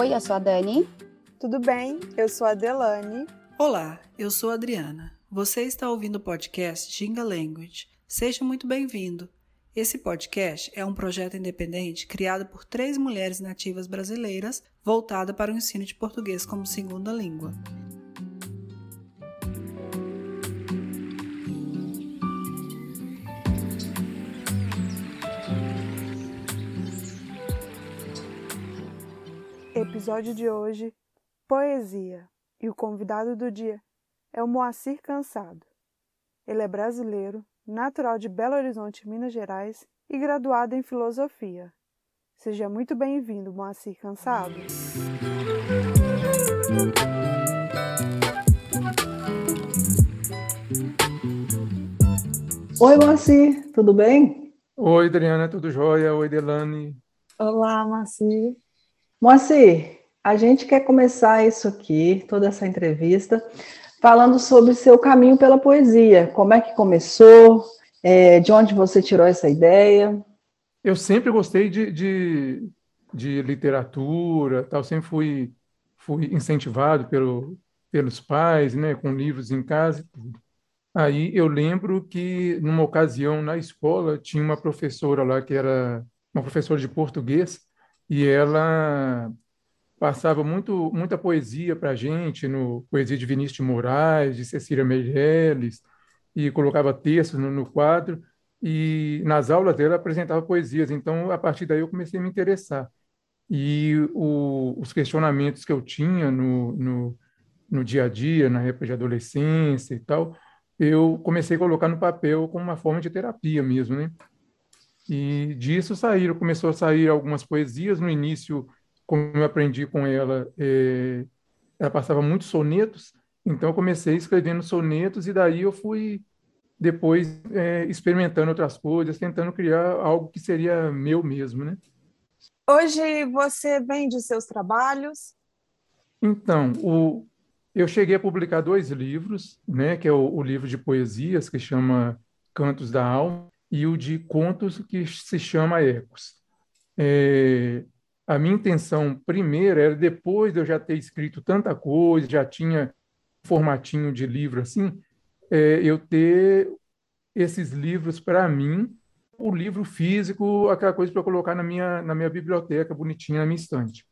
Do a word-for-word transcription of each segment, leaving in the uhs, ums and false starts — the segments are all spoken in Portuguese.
Oi, eu sou a Dani. Tudo bem? Eu sou a Delane. Olá, eu sou a Adriana. Você está ouvindo o podcast Ginga Language. Seja muito bem-vindo. Esse podcast é um projeto independente criado por três mulheres nativas brasileiras voltada para o ensino de português como segunda língua. Episódio de hoje, poesia, e o convidado do dia é o Moacir Cançado. Ele é brasileiro, natural de Belo Horizonte, Minas Gerais, e graduado em filosofia. Seja muito bem-vindo, Moacir Cançado. Oi, Moacir, tudo bem? Oi, Adriana, tudo jóia? Oi, Delane. Olá, Moacir. Moacir, a gente quer começar isso aqui, toda essa entrevista, falando sobre o seu caminho pela poesia. Como é que começou? É, de onde você tirou essa ideia? Eu sempre gostei de, de, de literatura, tal. Sempre fui, fui incentivado pelo, pelos pais, né, com livros em casa. Aí eu lembro que, numa ocasião, na escola, tinha uma professora lá que era uma professora de português, e ela passava muito, muita poesia para a gente, no, poesia de Vinícius de Moraes, de Cecília Meireles, e colocava textos no, no quadro, e nas aulas dela apresentava poesias. Então, a partir daí, eu comecei a me interessar. E o, os questionamentos que eu tinha no, no, no dia a dia, na época de adolescência e tal, eu comecei a colocar no papel como uma forma de terapia mesmo, né? E disso saíram, começou a sair algumas poesias. No início, como eu aprendi com ela, é, ela passava muitos sonetos, então eu comecei escrevendo sonetos e daí eu fui depois é, experimentando outras coisas, tentando criar algo que seria meu mesmo, né? Hoje você vende seus trabalhos? Então, o, eu cheguei a publicar dois livros, né, que é o, o livro de poesias, que chama Cantos da Alma, e o de contos, que se chama Ecos. É, a minha intenção primeira era, depois de eu já ter escrito tanta coisa, já tinha um formatinho de livro assim, é, eu ter esses livros para mim, o livro físico, aquela coisa para colocar na minha, na minha biblioteca, bonitinha, na minha estante.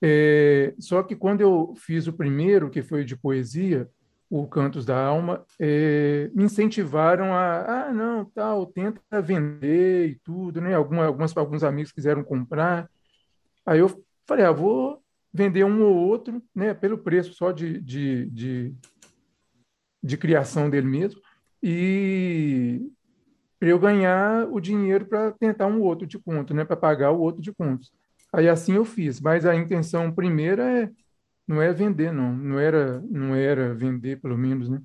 É, só que quando eu fiz o primeiro, que foi o de poesia, o Cantos da Alma, é, me incentivaram a, ah, não, tal, tenta vender e tudo, né? Algum, algumas, alguns amigos quiseram comprar. Aí eu falei, ah, vou vender um ou outro, né? Pelo preço só de, de, de, de criação dele mesmo, e para eu ganhar o dinheiro para tentar um outro de conto, né? Para pagar o outro de contos. Aí assim eu fiz, mas a intenção primeira é Não é vender, não. Não era, não era vender, pelo menos, né?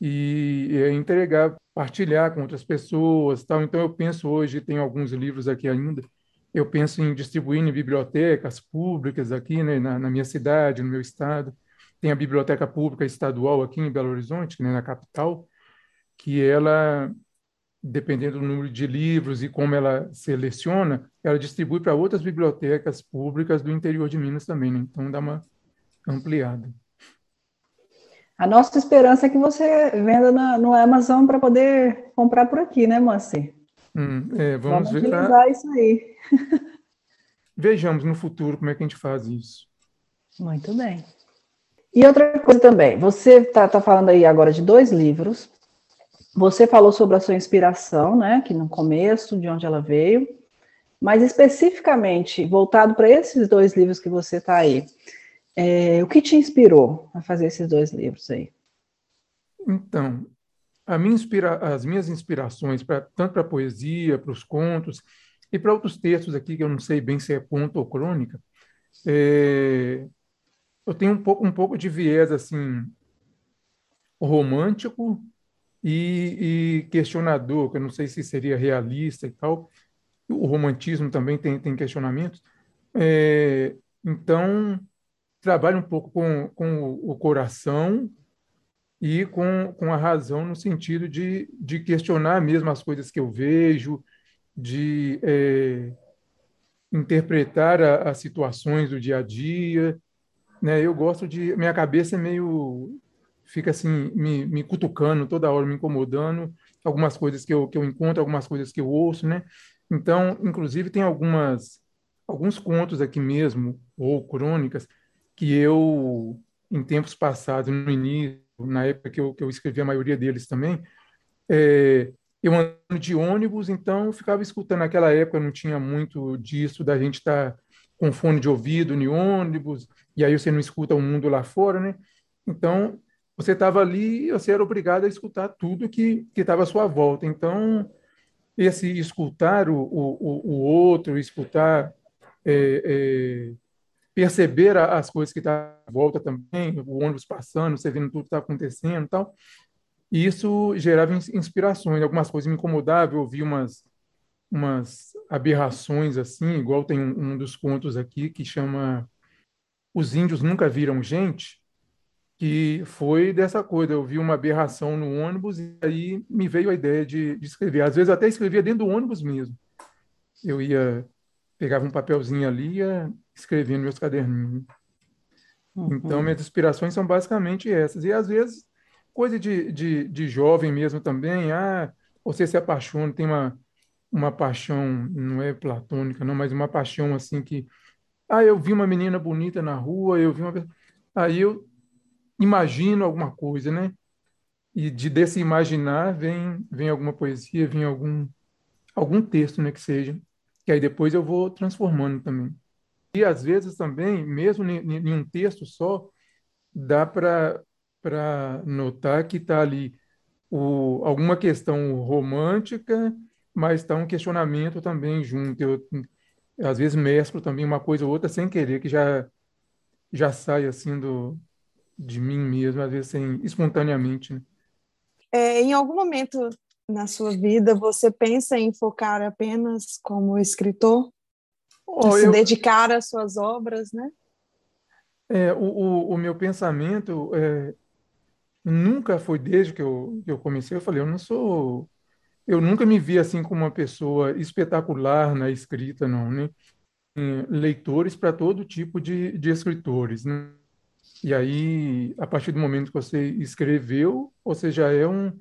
E é entregar, partilhar com outras pessoas, tal. Então, eu penso hoje, tem alguns livros aqui ainda, eu penso em distribuir em bibliotecas públicas aqui, né, na, na minha cidade, no meu estado. Tem a Biblioteca Pública Estadual aqui em Belo Horizonte, né, na capital, que ela, dependendo do número de livros e como ela seleciona, ela distribui para outras bibliotecas públicas do interior de Minas também, né? Então, dá uma ampliado. A nossa esperança é que você venda na, no Amazon para poder comprar por aqui, né, Moacir? Hum, é, vamos vamos ver a... isso aí. Vejamos no futuro como é que a gente faz isso. Muito bem. E outra coisa também, você está tá falando aí agora de dois livros, você falou sobre a sua inspiração, né, que no começo, de onde ela veio, mas especificamente voltado para esses dois livros que você está aí, É, o que te inspirou a fazer esses dois livros aí? Então, a minha inspira... as minhas inspirações, pra, tanto para a poesia, para os contos, e para outros textos aqui, que eu não sei bem se é conto ou crônica, é... eu tenho um pouco, um pouco de viés assim, romântico e, e questionador, que eu não sei se seria realista e tal. O romantismo também tem, tem questionamentos. É... Então, trabalho um pouco com, com o coração e com, com a razão, no sentido de, de questionar mesmo as coisas que eu vejo, de é, interpretar as situações do dia a dia, né? Eu gosto de... Minha cabeça é meio... Fica assim, me, me cutucando toda hora, me incomodando. Algumas coisas que eu, que eu encontro, algumas coisas que eu ouço, né? Então, inclusive, tem algumas... Alguns contos aqui mesmo, ou crônicas, que eu, em tempos passados, no início, na época que eu, que eu escrevi a maioria deles também, é, eu andando de ônibus, então eu ficava escutando. Naquela época não tinha muito disso, da gente estar tá com fone de ouvido no ônibus, e aí você não escuta o mundo lá fora, né? Então, você estava ali, você era obrigado a escutar tudo que estava à sua volta. Então, esse escutar o, o, o outro, escutar... É, é, perceber as coisas que estão tá à volta também, o ônibus passando, você vendo tudo que está acontecendo e tal. E isso gerava inspirações. Algumas coisas me incomodavam, eu ouvia umas, umas aberrações assim, igual tem um, um dos contos aqui que chama Os Índios Nunca Viram Gente, que foi dessa coisa. Eu vi uma aberração no ônibus e aí me veio a ideia de, de escrever. Às vezes até escrevia dentro do ônibus mesmo. Eu ia... Pegava um papelzinho ali e ia escrevendo meus caderninhos. Uhum. Então, minhas inspirações são basicamente essas. E, às vezes, coisa de, de, de jovem mesmo também. Ah, você se apaixona, tem uma, uma paixão, não é platônica, não, mas uma paixão assim que... Ah, eu vi uma menina bonita na rua, eu vi uma... Aí eu imagino alguma coisa, né? E de, desse imaginar vem, vem alguma poesia, vem algum, algum texto, né, que seja... que aí depois eu vou transformando também. E às vezes também, mesmo em um texto só, dá para notar que está ali o, alguma questão romântica, mas está um questionamento também junto. Eu, às vezes mesclo também uma coisa ou outra sem querer, que já, já sai assim do, de mim mesmo, às vezes sem, espontaneamente. Né? É, em algum momento... Na sua vida, você pensa em focar apenas como escritor? Oh, se eu... dedicar às suas obras, né? É, o, o, o meu pensamento é, nunca foi, desde que eu, que eu comecei, eu falei, eu não sou... Eu nunca me vi assim como uma pessoa espetacular na escrita, não, né? Leitores para todo tipo de, de escritores, né? E aí, a partir do momento que você escreveu, você já é um...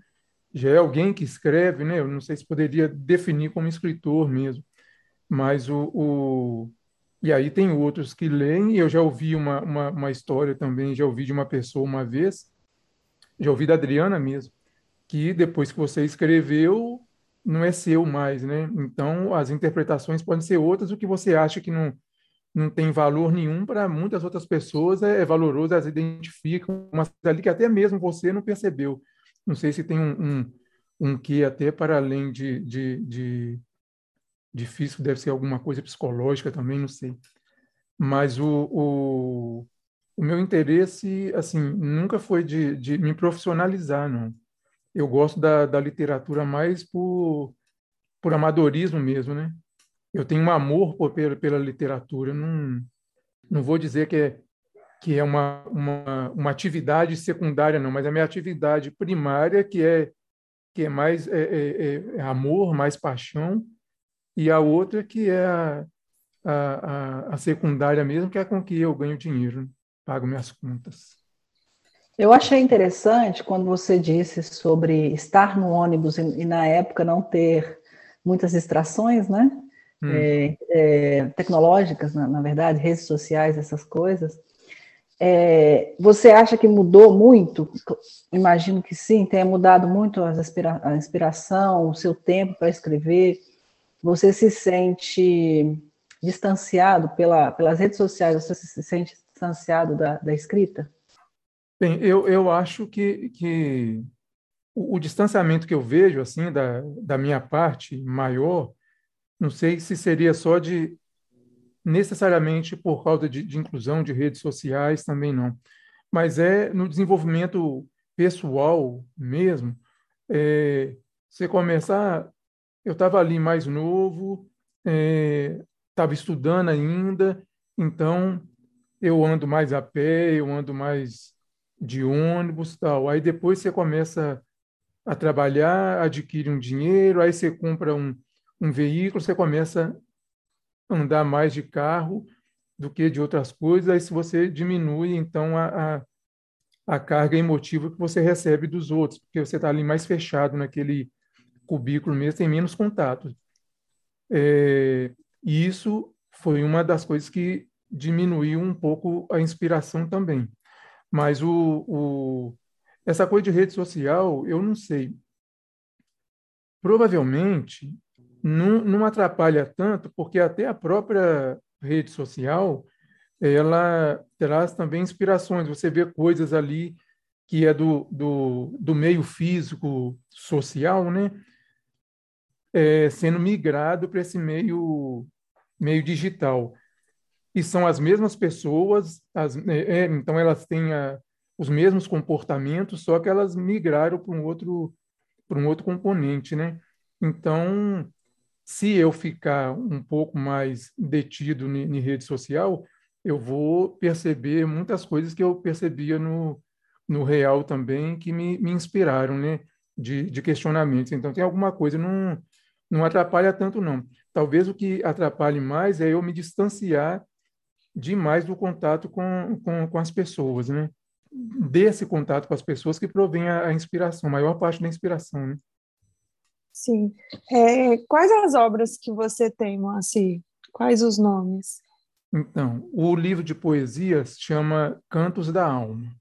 já é alguém que escreve, né? Eu não sei se poderia definir como escritor mesmo, mas o... o... E aí tem outros que leem, eu já ouvi uma, uma, uma história também, já ouvi de uma pessoa uma vez, já ouvi da Adriana mesmo, que depois que você escreveu, não é seu mais, né? Então, as interpretações podem ser outras, o que você acha que não, não tem valor nenhum para muitas outras pessoas, é, é valoroso, elas identificam, mas ali que até mesmo você não percebeu. Não sei se tem um, um, um quê até para além de, de, de, de físico, deve ser alguma coisa psicológica também, não sei. Mas o, o, o meu interesse, assim, nunca foi de, de me profissionalizar, não. Eu gosto da, da literatura mais por, por amadorismo mesmo, né? Eu tenho um amor por, pela, pela literatura, não, não vou dizer que é... que é uma, uma, uma atividade secundária, não, mas a minha atividade primária, que é, que é mais é, é, é amor, mais paixão, e a outra que é a, a, a secundária mesmo, que é com que eu ganho dinheiro, pago minhas contas. Eu achei interessante quando você disse sobre estar no ônibus e, e na época, não ter muitas distrações, né? Hum. É, é, tecnológicas, na, na verdade, redes sociais, essas coisas. É, você acha que mudou muito? Imagino que sim, tenha mudado muito as inspira- a inspiração, o seu tempo para escrever. Você se sente distanciado pela, pelas redes sociais? Você se sente distanciado da, da escrita? Bem, eu, eu acho que, que o, o distanciamento que eu vejo assim, da, da minha parte maior, não sei se seria só de... necessariamente por causa de, de inclusão de redes sociais, também não. Mas é no desenvolvimento pessoal mesmo. É, você começar... Eu estava ali mais novo, estava é, estudando ainda, então eu ando mais a pé, eu ando mais de ônibus e tal. Aí depois você começa a trabalhar, adquire um dinheiro, aí você compra um, um veículo, você começa... andar mais de carro do que de outras coisas, aí se você diminui, então, a, a, a carga emotiva que você recebe dos outros, porque você está ali mais fechado naquele cubículo mesmo, tem menos contato. É, e isso foi uma das coisas que diminuiu um pouco a inspiração também. Mas o, o, essa coisa de rede social, eu não sei. Provavelmente não, não atrapalha tanto, porque até a própria rede social, ela traz também inspirações. Você vê coisas ali que é do, do, do meio físico social, né? É, sendo migrado para esse meio, meio digital. E são as mesmas pessoas, as, é, então elas têm a, os mesmos comportamentos, só que elas migraram para um outro, para um outro componente, né? Então, se eu ficar um pouco mais detido em rede social, eu vou perceber muitas coisas que eu percebia no, no real também, que me, me inspiraram, né? De, de questionamentos. Então, tem alguma coisa, não, não atrapalha tanto, não. Talvez o que atrapalhe mais é eu me distanciar demais do contato com, com, com as pessoas, né? Desse contato com as pessoas que provém a, a inspiração, a maior parte da inspiração, né? Sim. É, quais as obras que você tem, Moacir? Quais os nomes? Então, o livro de poesias chama Cantos da Alma.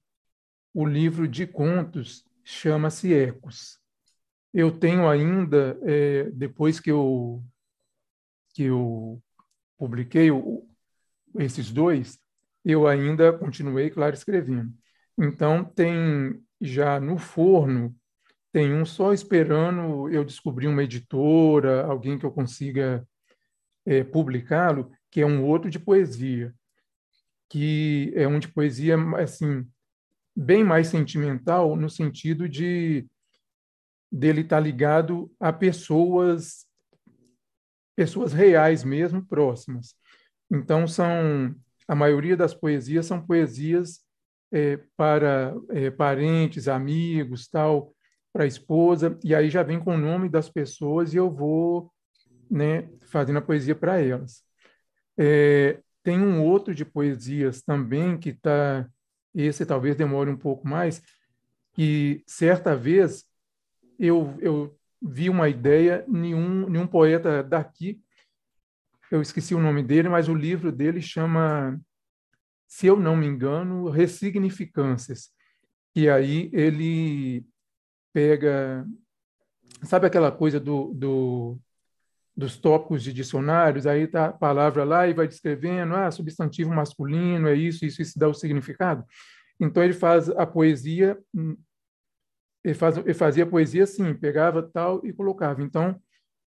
O livro de contos chama-se Ecos. Eu tenho ainda, é, depois que eu, que eu publiquei o, esses dois, eu ainda continuei, claro, escrevendo. Então, tem já no forno, tem um só esperando eu descobrir uma editora, alguém que eu consiga é, publicá-lo, que é um outro de poesia, que é um de poesia, assim, bem mais sentimental, no sentido de dele estar ligado a pessoas, pessoas reais mesmo, próximas. Então, são, a maioria das poesias são poesias é, para é, parentes, amigos, tal, para a esposa, e aí já vem com o nome das pessoas e eu vou, né, fazendo a poesia para elas. É, tem um outro de poesias também que está... Esse talvez demore um pouco mais, e certa vez eu, eu vi uma ideia em um, em um poeta daqui, eu esqueci o nome dele, mas o livro dele chama, se eu não me engano, Ressignificâncias. E aí ele pega, sabe aquela coisa do, do, dos tópicos de dicionários, aí tá a palavra lá e vai descrevendo, ah, substantivo masculino, é isso, isso, isso dá o significado. Então ele faz a poesia, ele, faz, ele fazia a poesia assim, pegava tal e colocava. Então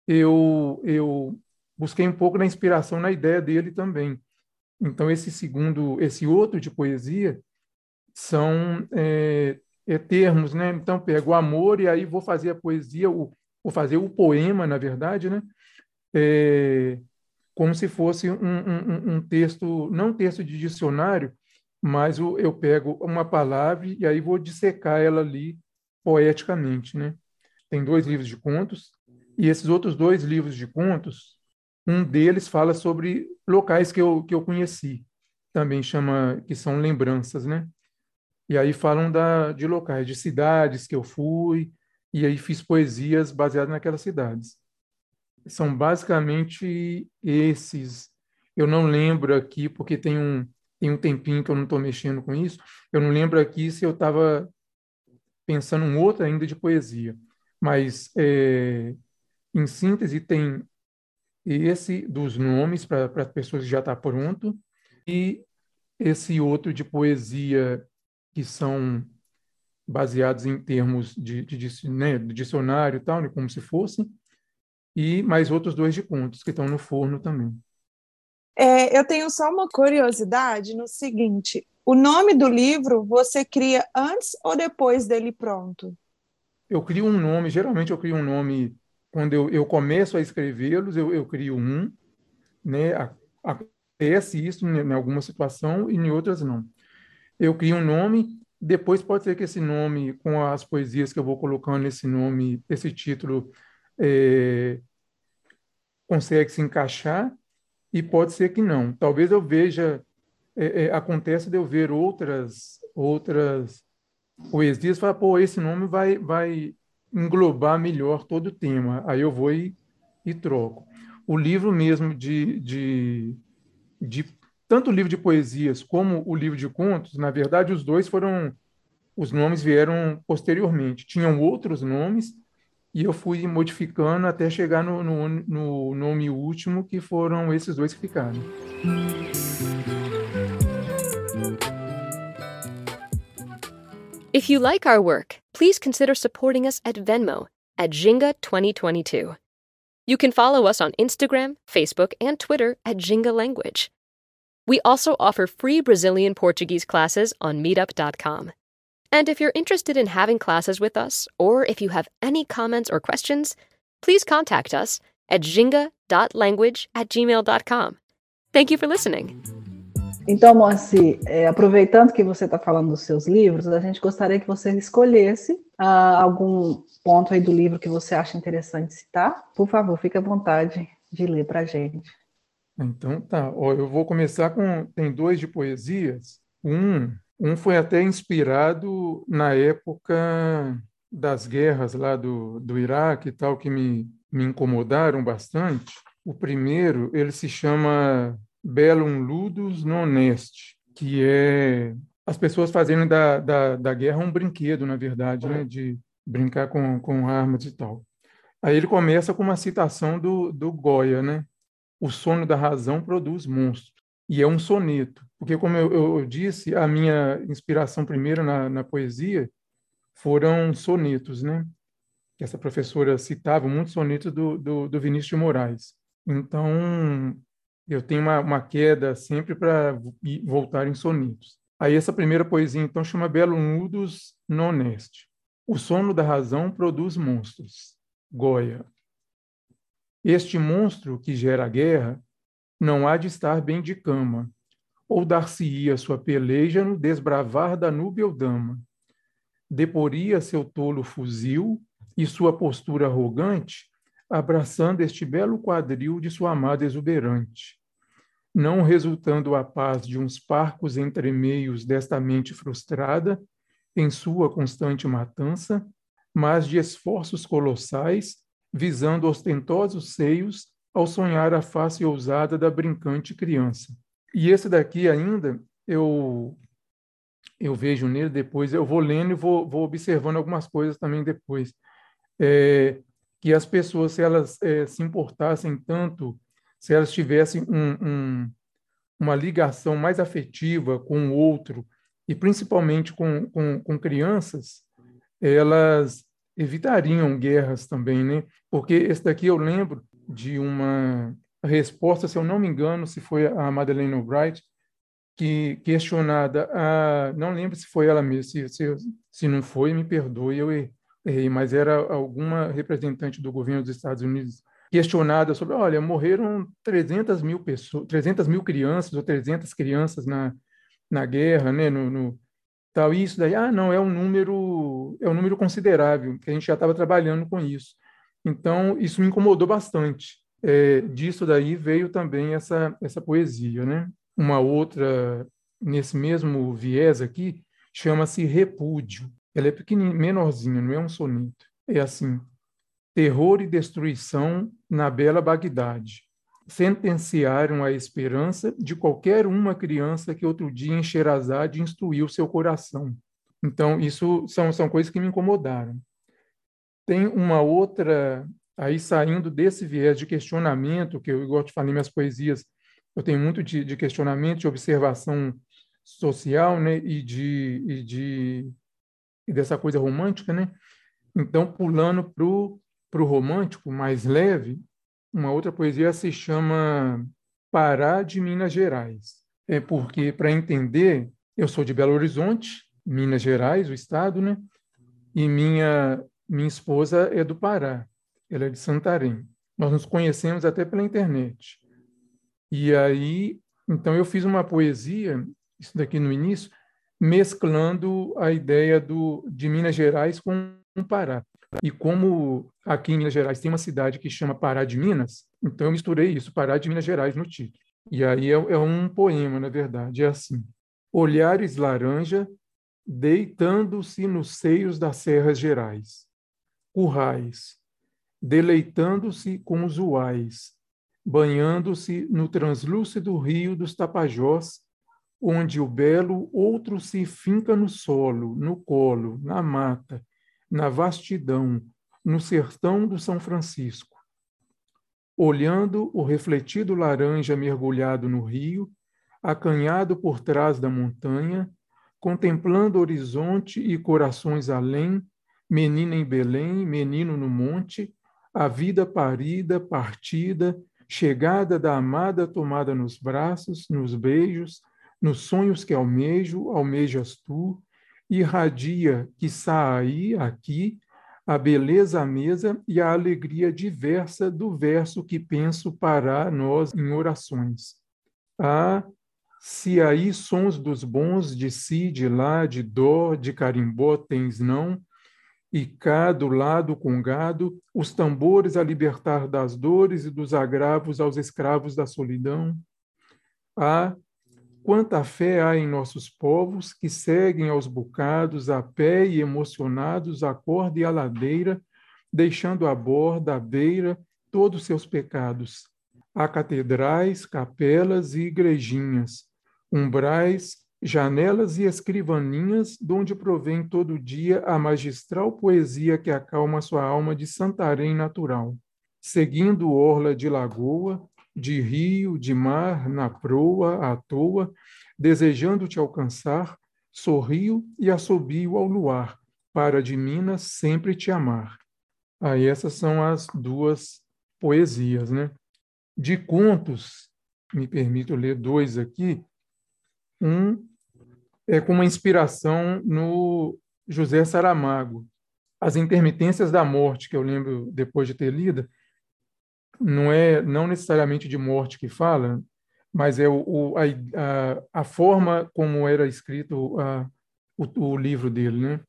eu, eu busquei um pouco da inspiração na ideia dele também. Então esse segundo, esse outro de poesia são é, é termos, né? Então pego o amor e aí vou fazer a poesia, o, vou fazer o poema, na verdade, né? É, como se fosse um, um, um texto, não texto de dicionário, mas eu pego uma palavra e aí vou dissecar ela ali poeticamente, né? Tem dois livros de contos, e esses outros dois livros de contos, um deles fala sobre locais que eu, que eu conheci, também chama, que são lembranças, né? E aí falam da, de locais, de cidades que eu fui, e aí fiz poesias baseadas naquelas cidades. São basicamente esses. Eu não lembro aqui, porque tem um, tem um tempinho que eu não estou mexendo com isso, eu não lembro aqui se eu estava pensando um outro ainda de poesia. Mas, é, em síntese, tem esse dos nomes para as pessoas que já está pronto, e esse outro de poesia que são... baseados em termos de, de, de, né, de dicionário e tal, como se fosse, e mais outros dois de contos que estão no forno também. É, eu tenho só uma curiosidade no seguinte, o nome do livro você cria antes ou depois dele pronto? Eu crio um nome, geralmente eu crio um nome, quando eu, eu começo a escrevê-los, eu, eu crio um, né, acontece isso em alguma situação e em outras não. Eu crio um nome. Depois pode ser que esse nome, com as poesias que eu vou colocando, esse nome, esse título, é, consegue se encaixar, e pode ser que não. Talvez eu veja, é, é, acontece de eu ver outras, outras poesias e falar, pô, esse nome vai, vai englobar melhor todo o tema. Aí eu vou e, e troco. O livro mesmo de, de, de... Tanto o livro de poesias como o livro de contos, na verdade, os dois foram... Os nomes vieram posteriormente. Tinham outros nomes e eu fui modificando até chegar no, no, no nome último, que foram esses dois que ficaram. If you like our work, please consider supporting us at Venmo at Ginga twenty twenty-two. You can follow us on Instagram, Facebook, and Twitter at Ginga Language. We also offer free Brazilian Portuguese classes on Meetup dot com. And if you're interested in having classes with us, or if you have any comments or questions, please contact us at ginga dot language at gmail dot com. Thank you for listening. Então, Moacir, é, aproveitando que você está falando dos seus livros, a gente gostaria que você escolhesse uh, algum ponto aí do livro que você acha interessante citar. Por favor, fique à vontade de ler para a gente. Então tá, ó, eu vou começar com... Tem dois de poesias. Um... Um foi até inspirado na época das guerras lá do, do Iraque e tal, que me, me incomodaram bastante. O primeiro, ele se chama Bellum Ludus Non Est, que é as pessoas fazendo da, da, da guerra um brinquedo, na verdade, né? De brincar com, com armas e tal. Aí ele começa com uma citação do, do Goya, né? O sono da razão produz monstros. E é um soneto, porque, como eu, eu disse, a minha inspiração primeira na, na poesia foram sonetos, né? Essa professora citava muitos sonetos do, do, do Vinícius de Moraes. Então, eu tenho uma, uma queda sempre para voltar em sonetos. Aí essa primeira poesia, então, chama Bellum Ludus Non Est. O sono da razão produz monstros. Goya. Este monstro que gera a guerra não há de estar bem de cama, ou dar-se-ia sua peleja no desbravar da núbil dama. Deporia seu tolo fuzil e sua postura arrogante, abraçando este belo quadril de sua amada exuberante. Não resultando a paz de uns parcos entremeios desta mente frustrada, em sua constante matança, mas de esforços colossais, visando ostentosos seios, ao sonhar a face ousada da brincante criança. E esse daqui ainda, eu, eu vejo nele depois, eu vou lendo e vou, vou observando algumas coisas também depois, é, que as pessoas, se elas é, se importassem tanto, se elas tivessem um, um, uma ligação mais afetiva com o outro, e principalmente com, com, com crianças, elas evitariam guerras também, né? Porque esse daqui eu lembro de uma resposta, se eu não me engano, se foi a Madeleine Albright, que questionada, a, não lembro se foi ela mesma, se, se, se não foi, me perdoe, eu errei, mas era alguma representante do governo dos Estados Unidos, questionada sobre, olha, morreram trezentas mil pessoas, trezentas mil crianças ou trezentas crianças na, na guerra, né, no, no tal, e isso daí, ah, não, é um número, é um número considerável, que a gente já estava trabalhando com isso. Então, isso me incomodou bastante. É, disso daí veio também essa, essa poesia, né? Uma outra, nesse mesmo viés aqui, chama-se Repúdio. Ela é pequenininha, menorzinha, não é um soneto. É assim: terror e destruição na bela Bagdade sentenciaram a esperança de qualquer uma criança que outro dia em Sherazade instruiu seu coração. Então, isso são, são coisas que me incomodaram. Tem uma outra, aí saindo desse viés de questionamento, que eu, igual eu te falei, minhas poesias, eu tenho muito de, de questionamento, de observação social, né, e, de, e, de, e dessa coisa romântica, né? Então, pulando para o romântico mais leve, uma outra poesia se chama Pará de Minas Gerais. É porque, para entender, eu sou de Belo Horizonte, Minas Gerais, o estado, né? E minha... Minha esposa é do Pará, ela é de Santarém. Nós nos conhecemos até pela internet. E aí, então eu fiz uma poesia, isso daqui no início, mesclando a ideia do, de Minas Gerais com o Pará. E como aqui em Minas Gerais tem uma cidade que chama Pará de Minas, então eu misturei isso, Pará de Minas Gerais, no título. E aí é, é um poema, na verdade, é assim. Olhares laranja, deitando-se nos seios das Serras Gerais, currais, deleitando-se com os uais, banhando-se no translúcido rio dos Tapajós, onde o belo outro se finca no solo, no colo, na mata, na vastidão, no sertão do São Francisco. Olhando o refletido laranja mergulhado no rio, acanhado por trás da montanha, contemplando horizonte e corações além, menina em Belém, menino no monte, a vida parida, partida, chegada da amada tomada nos braços, nos beijos, nos sonhos que almejo, almejas tu, irradia, quiçá aí, aqui, a beleza à mesa e a alegria diversa do verso que penso para nós em orações. Ah, se aí sons dos bons de si, de lá, de dó, de carimbó tens não, e cá do lado com gado, os tambores a libertar das dores e dos agravos aos escravos da solidão. Ah, quanta fé há em nossos povos que seguem aos bocados, a pé e emocionados, a corda e a ladeira, deixando à borda, à beira, todos seus pecados. Há catedrais, capelas e igrejinhas, umbrais, janelas e escrivaninhas, de onde provém todo dia a magistral poesia que acalma sua alma de Santarém natural. Seguindo orla de lagoa, de rio, de mar, na proa, à toa, desejando te alcançar, sorrio e assobio ao luar, para de Minas sempre te amar. Aí essas são as duas poesias, né? De contos, me permito ler dois aqui. Um é com uma inspiração no José Saramago, As Intermitências da Morte, que eu lembro depois de ter lido. Não é não necessariamente de morte que fala, mas é o, o, a, a, a forma como era escrito a, o, o livro dele, né?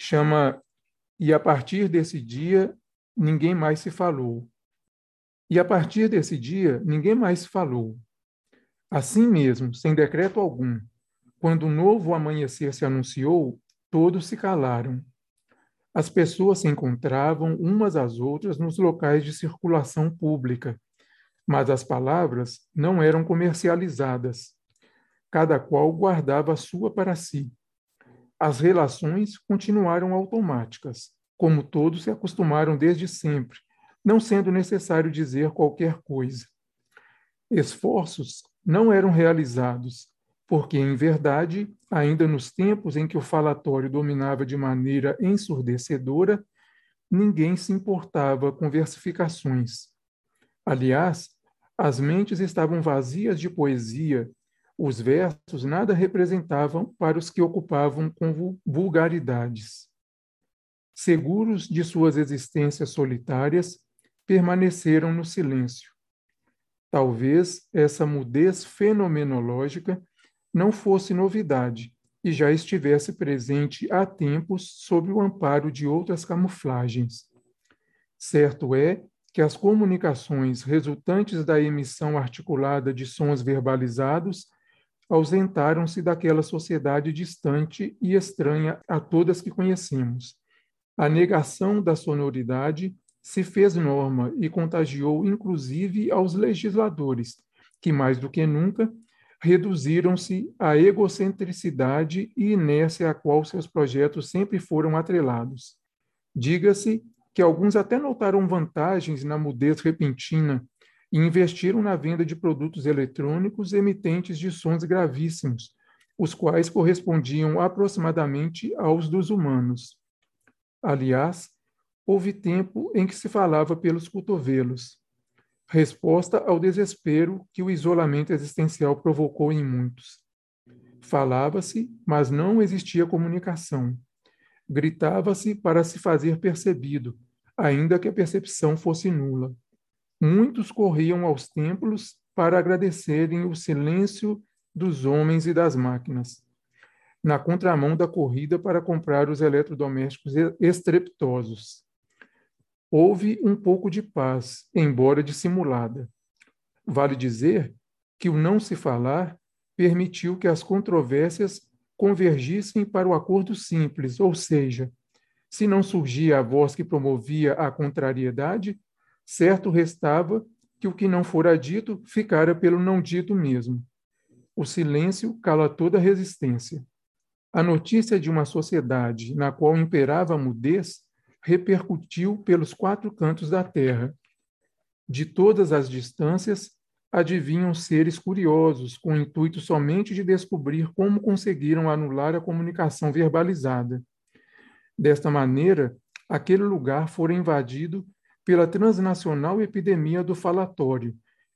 Chama E a partir desse dia, ninguém mais se falou. E a partir desse dia, ninguém mais se falou. Assim mesmo, sem decreto algum, quando o novo amanhecer se anunciou, todos se calaram. As pessoas se encontravam umas às outras nos locais de circulação pública, mas as palavras não eram comercializadas. Cada qual guardava a sua para si. As relações continuaram automáticas, como todos se acostumaram desde sempre, não sendo necessário dizer qualquer coisa. Esforços não eram realizados, porque, em verdade, ainda nos tempos em que o falatório dominava de maneira ensurdecedora, ninguém se importava com versificações. Aliás, as mentes estavam vazias de poesia, os versos nada representavam para os que ocupavam com vulgaridades. Seguros de suas existências solitárias, permaneceram no silêncio. Talvez essa mudez fenomenológica não fosse novidade e já estivesse presente há tempos sob o amparo de outras camuflagens. Certo é que as comunicações resultantes da emissão articulada de sons verbalizados ausentaram-se daquela sociedade distante e estranha a todas que conhecemos. A negação da sonoridade se fez norma e contagiou inclusive aos legisladores, que mais do que nunca reduziram-se à egocentricidade e inércia a qual seus projetos sempre foram atrelados. Diga-se que alguns até notaram vantagens na mudez repentina e investiram na venda de produtos eletrônicos emitentes de sons gravíssimos, os quais correspondiam aproximadamente aos dos humanos. Aliás, houve tempo em que se falava pelos cotovelos. Resposta ao desespero que o isolamento existencial provocou em muitos. Falava-se, mas não existia comunicação. Gritava-se para se fazer percebido, ainda que a percepção fosse nula. Muitos corriam aos templos para agradecerem o silêncio dos homens e das máquinas. na contramão da corrida para comprar os eletrodomésticos estrepitosos. Houve um pouco de paz, embora dissimulada. Vale dizer que o não se falar permitiu que as controvérsias convergissem para o acordo simples, ou seja, se não surgia a voz que promovia a contrariedade, certo restava que o que não fora dito ficara pelo não dito mesmo. O silêncio cala toda resistência. A notícia de uma sociedade na qual imperava a mudez repercutiu pelos quatro cantos da terra. De todas as distâncias, adivinham seres curiosos, com o intuito somente de descobrir como conseguiram anular a comunicação verbalizada. Desta maneira, aquele lugar fora invadido pela transnacional epidemia do falatório,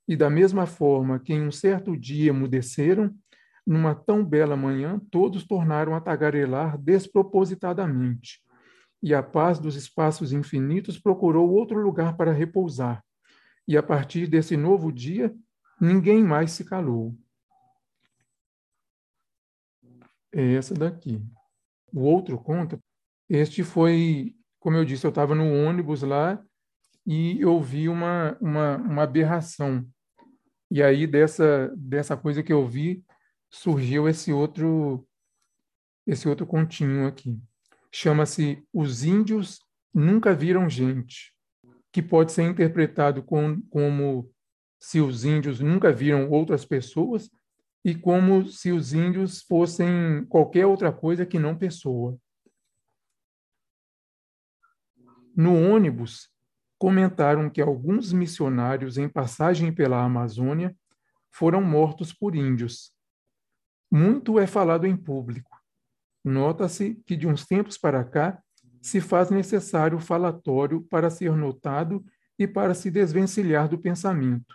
e da mesma forma que em um certo dia emudeceram, numa tão bela manhã todos tornaram a tagarelar despropositadamente, e a paz dos espaços infinitos procurou outro lugar para repousar, e a partir desse novo dia, ninguém mais se calou. É essa daqui. O outro conta, este foi, como eu disse, eu estava no ônibus lá, e eu vi uma, uma, uma aberração. E aí, dessa, dessa coisa que eu vi, surgiu esse outro, esse outro continho aqui. Chama-se Os Índios Nunca Viram Gente, que pode ser interpretado com, como se os índios nunca viram outras pessoas e como se os índios fossem qualquer outra coisa que não pessoa. No ônibus, comentaram que alguns missionários em passagem pela Amazônia foram mortos por índios. Muito é falado em público. Nota-se que de uns tempos para cá, se faz necessário o falatório para ser notado e para se desvencilhar do pensamento.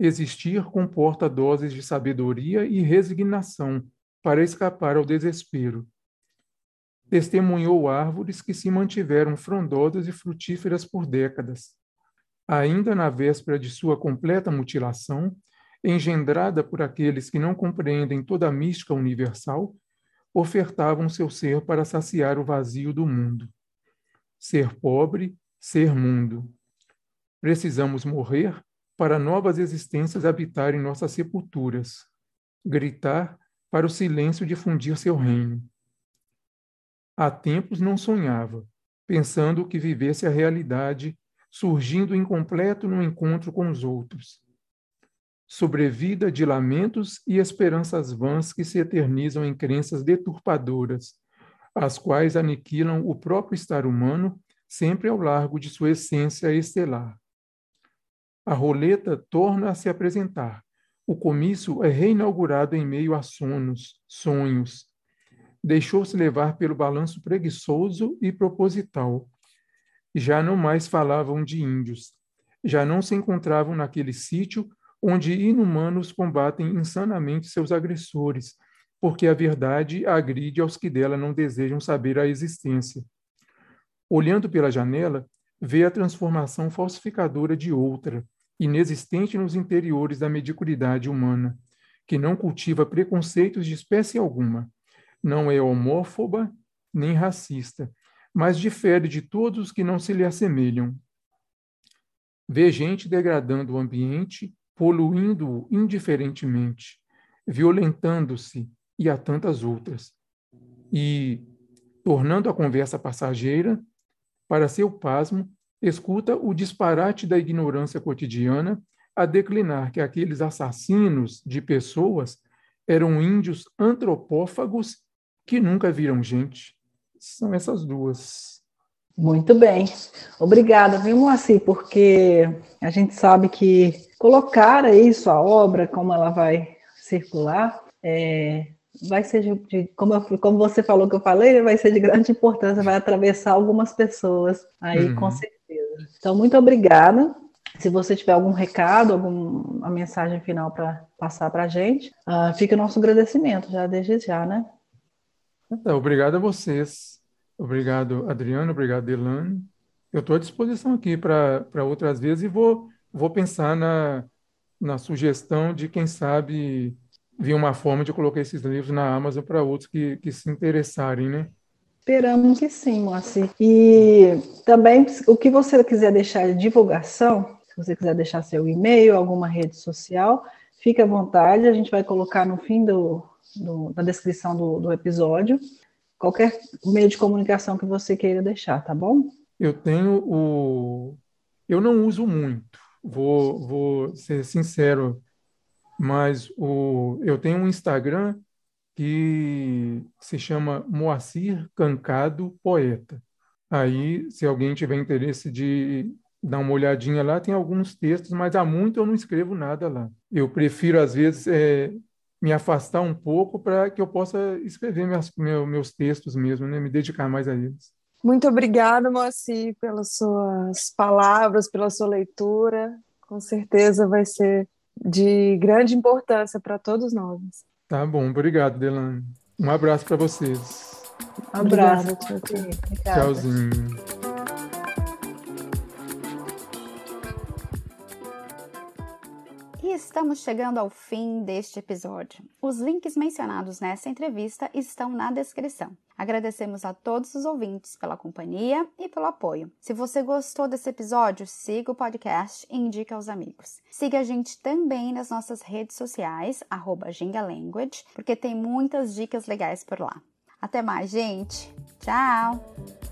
Existir comporta doses de sabedoria e resignação para escapar ao desespero. Testemunhou árvores que se mantiveram frondosas e frutíferas por décadas. Ainda na véspera de sua completa mutilação, engendrada por aqueles que não compreendem toda a mística universal, ofertavam seu ser para saciar o vazio do mundo. Ser pobre, ser mundo. Precisamos morrer para novas existências habitarem nossas sepulturas. Gritar para o silêncio difundir seu reino. Há tempos não sonhava, pensando que vivesse a realidade, surgindo incompleto no encontro com os outros. Sobrevida de lamentos e esperanças vãs que se eternizam em crenças deturpadoras, as quais aniquilam o próprio estar humano, sempre ao largo de sua essência estelar. A roleta torna a se apresentar. O comício é reinaugurado em meio a sonos, sonhos. Deixou-se levar pelo balanço preguiçoso e proposital. Já não mais falavam de índios. Já não se encontravam naquele sítio onde inumanos combatem insanamente seus agressores, porque a verdade agride aos que dela não desejam saber a existência. Olhando pela janela, vê a transformação falsificadora de outra, inexistente nos interiores da mediocridade humana, que não cultiva preconceitos de espécie alguma, não é homófoba nem racista, mas difere de todos os que não se lhe assemelham. Vê gente degradando o ambiente, poluindo-o indiferentemente, violentando-se e a tantas outras, e, tornando a conversa passageira, para seu pasmo, escuta o disparate da ignorância cotidiana a declinar que aqueles assassinos de pessoas eram índios antropófagos que nunca viram gente. São essas duas. Muito bem, obrigada, viu, Moacir, porque a gente sabe que colocar aí sua obra, como ela vai circular, é, vai ser, de, como, eu, como você falou que eu falei, vai ser de grande importância, vai atravessar algumas pessoas aí, uhum. Com certeza. Então, muito obrigada. Se você tiver algum recado, alguma mensagem final para passar para a gente, uh, fica o nosso agradecimento, já desde já, né? Então, obrigado a vocês. Obrigado, Adriano. Obrigado, Delane. Eu estou à disposição aqui para outras vezes e vou, vou pensar na, na sugestão de, quem sabe, vi uma forma de colocar esses livros na Amazon para outros que, que se interessarem, né? Esperamos que sim, Moacir. E também, o que você quiser deixar de divulgação, se você quiser deixar seu e-mail, alguma rede social, fique à vontade, a gente vai colocar no fim do, do, da descrição do, do episódio qualquer meio de comunicação que você queira deixar, tá bom? Eu tenho o... Eu não uso muito, vou, vou ser sincero, mas o... eu tenho um Instagram que se chama Moacir Cançado Poeta. Aí, se alguém tiver interesse de dar uma olhadinha lá, tem alguns textos, mas há muito eu não escrevo nada lá. Eu prefiro, às vezes, é, me afastar um pouco para que eu possa escrever minhas, meu, meus textos mesmo, né? Me dedicar mais a eles. Muito obrigada, Moacir, pelas suas palavras, pela sua leitura. Com certeza vai ser de grande importância para todos nós. Tá bom, obrigado, Delane. Um abraço para vocês. Um abraço. Obrigada. Tchauzinho. E estamos chegando ao fim deste episódio. Os links mencionados nessa entrevista estão na descrição. Agradecemos a todos os ouvintes pela companhia e pelo apoio. Se você gostou desse episódio, siga o podcast e indique aos amigos. Siga a gente também nas nossas redes sociais, arroba Ginga Language, porque tem muitas dicas legais por lá. Até mais, gente! Tchau!